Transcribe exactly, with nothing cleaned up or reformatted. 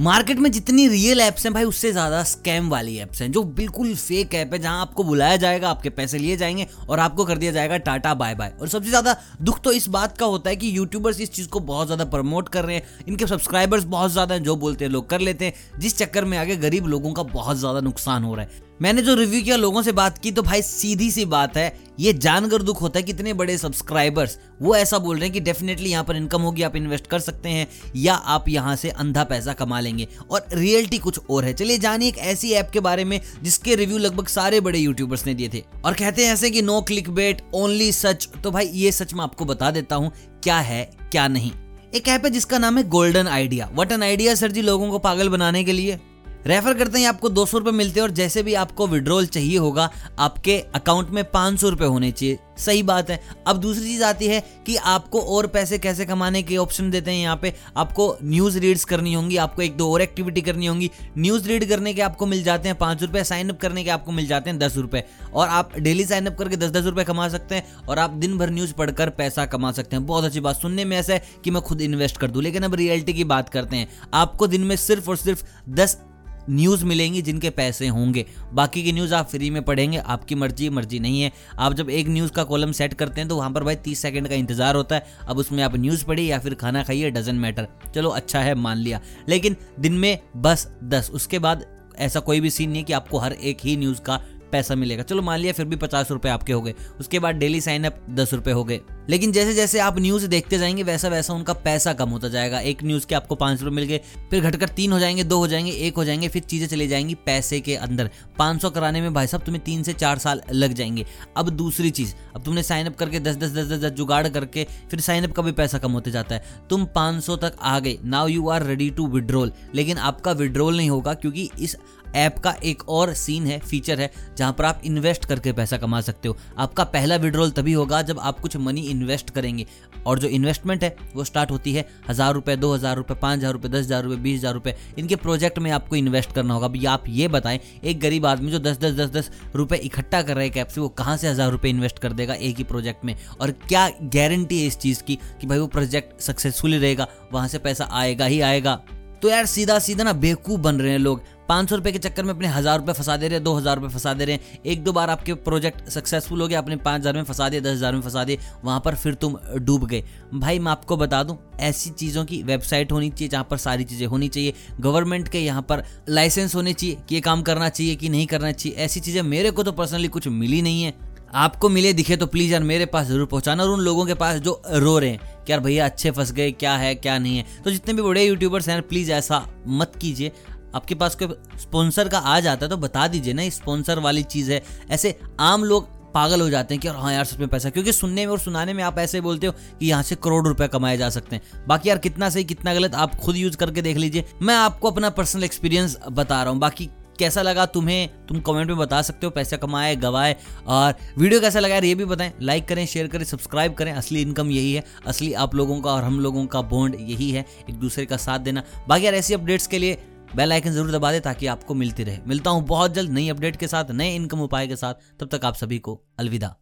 Market में जितनी real apps हैं भाई उससे ज़्यादा स्कैम वाली ऐप्स हैं जो बिल्कुल फेक ऐप है, जहां आपको बुलाया जाएगा, आपके पैसे लिए जाएंगे और आपको कर दिया जाएगा टाटा बाय बाय। और सबसे ज़्यादा दुख तो इस बात का होता है कि यूट्यूबर्स इस चीज़ को बहुत ज़्यादा प्रमोट कर रहे हैं, इनके सब्सक्राइबर्स बहुत ज़्यादा हैं, जो बोलते हैं लोग कर लेते हैं, जिस चक्कर में आगे गरीब लोगों का बहुत ज़्यादा नुकसान हो रहा है। मैंने जो रिव्यू किया, लोगों से बात की, तो भाई सीधी सी बात है, ये जानकर दुख होता है कि इतने बड़े सब्सक्राइबर्स वो ऐसा बोल रहे हैं कि डेफिनेटली यहाँ पर इनकम होगी, आप इन्वेस्ट कर सकते हैं या आप यहाँ से अंधा पैसा कमा लेंगे, और रियलिटी कुछ और है। चलिए जानिए एक ऐसी ऐप के बारे में जिसके रिव्यू लगभग सारे बड़े यूट्यूबर्स ने दिए थे और कहते हैं ऐसे कि नो क्लिक बेट, ओनली सच। तो भाई ये सच मैं आपको बता देता हूँ क्या है क्या नहीं। एक ऐप है जिसका नाम है golden idea. What an idea sir ji, लोगों को पागल बनाने के लिए। रेफर करते हैं आपको दो सौ रुपये मिलते हैं और जैसे भी आपको विड्रॉल चाहिए होगा आपके अकाउंट में पाँच सौ रुपये होने चाहिए। सही बात है। अब दूसरी चीज़ आती है कि आपको और पैसे कैसे कमाने के ऑप्शन देते हैं। यहाँ पे आपको न्यूज़ रीड्स करनी होंगी, आपको एक दो और एक्टिविटी करनी होंगी। न्यूज़ रीड करने के आपको मिल जाते हैं पाँच रुपये, साइनअप करने के आपको मिल जाते हैं दस रुपये, और आप डेली साइनअप करके दस दस रुपये कमा सकते हैं और आप दिन भर न्यूज़ पढ़कर पैसा कमा सकते हैं। बहुत अच्छी बात, सुनने में ऐसा है कि मैं खुद इन्वेस्ट कर दूँ, लेकिन अब रियलिटी की बात करते हैं। आपको दिन में सिर्फ और सिर्फ दस न्यूज़ मिलेंगी जिनके पैसे होंगे, बाकी की न्यूज़ आप फ्री में पढ़ेंगे, आपकी मर्जी मर्जी नहीं है। आप जब एक न्यूज़ का कॉलम सेट करते हैं तो वहाँ पर भाई तीस सेकंड का इंतज़ार होता है। अब उसमें आप न्यूज़ पढ़िए या फिर खाना खाइए, डजन मैटर, चलो अच्छा है मान लिया, लेकिन दिन में बस दस। उसके बाद ऐसा कोई भी सीन नहीं है कि आपको हर एक ही न्यूज़ का पैसा मिलेगा, चलो मान लिया फिर भी पचास रुपये आपके हो गए। उसके बाद डेली साइनअप दस रुपये हो गए, लेकिन जैसे जैसे आप न्यूज़ देखते जाएंगे वैसा वैसा उनका पैसा कम होता जाएगा। एक न्यूज़ के आपको पाँच रुपये मिल गए, फिर घटकर तीन हो जाएंगे, दो हो जाएंगे, एक हो जाएंगे, फिर चीज़ें चली जाएंगी पैसे के अंदर। पाँच सौ कराने में भाई साहब तुम्हें तीन से चार साल लग जाएंगे। अब दूसरी चीज़, अब तुमने साइनअप करके दस दस दस दस जुगाड़ करके फिर साइनअप का भी पैसा कम होते जाता है। तुम पाँच सौ तक आ गए, now you are ready to withdrawal, लेकिन आपका विड्रॉल नहीं होगा क्योंकि इस ऐप का एक और सीन है, फीचर है, जहाँ पर आप इन्वेस्ट करके पैसा कमा सकते हो। आपका पहला विड्रॉल तभी होगा जब आप कुछ मनी इन्वेस्ट करेंगे, और जो इन्वेस्टमेंट है वो स्टार्ट होती है हज़ार रुपये, दो हज़ार रुपये, पाँच हज़ार रुपये, दस हज़ार रुपये, बीस हज़ार रुपये, इनके प्रोजेक्ट में आपको इन्वेस्ट करना होगा। अभी आप ये बताएं, एक गरीब आदमी जो दस दस दस दस रुपये इकट्ठा कर रहा है ऐप से, वो कहाँ से हज़ार रुपये इन्वेस्ट कर देगा एक ही प्रोजेक्ट में? और क्या गारंटी है इस चीज़ की कि भाई वो प्रोजेक्ट सक्सेसफुली रहेगा, वहाँ से पैसा आएगा ही आएगा? तो यार सीधा सीधा ना बेवकूफ़ बन रहे हैं लोग। पाँच सौ रुपये के चक्कर में अपने हज़ार रुपये फंसा दे रहे हैं, दो हज़ार रुपये फंसा दे रहे हैं। एक दो बार आपके प्रोजेक्ट सक्सेसफुल हो गया, आपने पाँच हज़ार में फंसा दिए, दस हज़ार में फंसा दिए, वहाँ पर फिर तुम डूब गए। भाई मैं आपको बता दूँ, ऐसी चीज़ों की वेबसाइट होनी चाहिए जहाँ पर सारी चीज़ें होनी चाहिए, गवर्नमेंट के यहाँ पर लाइसेंस होने चाहिए कि ये काम करना चाहिए कि नहीं करना चाहिए। ऐसी चीज़ें मेरे को तो पर्सनली कुछ मिली नहीं है, आपको मिले दिखे तो प्लीज़ यार मेरे पास ज़रूर पहुँचाना, और उन लोगों के पास जो रो रहे हैं कि यार भैया अच्छे फंस गए, क्या है क्या नहीं है। तो जितने भी बड़े यूट्यूबर्स हैं प्लीज़ ऐसा मत कीजिए। आपके पास कोई स्पॉन्सर का आ जाता है तो बता दीजिए ना, स्पॉन्सर वाली चीज़ है। ऐसे आम लोग पागल हो जाते हैं कि और हाँ यार सच में पैसा, क्योंकि सुनने में और सुनाने में आप ऐसे बोलते हो कि यहाँ से करोड़ रुपए कमाए जा सकते हैं। बाकी यार कितना सही कितना गलत आप खुद यूज़ करके देख लीजिए, मैं आपको अपना पर्सनल एक्सपीरियंस बता रहा हूँ। बाकी कैसा लगा तुम्हें, तुम कमेंट में बता सकते हो, पैसा कमाए गवाए, और वीडियो कैसा लगा यार ये भी बताएं। लाइक करें, शेयर करें, सब्सक्राइब करें, असली इनकम यही है, असली आप लोगों का और हम लोगों का बॉन्ड यही है, एक दूसरे का साथ देना। बाकी यार ऐसी अपडेट्स के लिए बेल आइकन जरूर दबा दें ताकि आपको मिलती रहे। मिलता हूँ बहुत जल्द नई अपडेट के साथ, नए इनकम उपाय के साथ, तब तक आप सभी को अलविदा।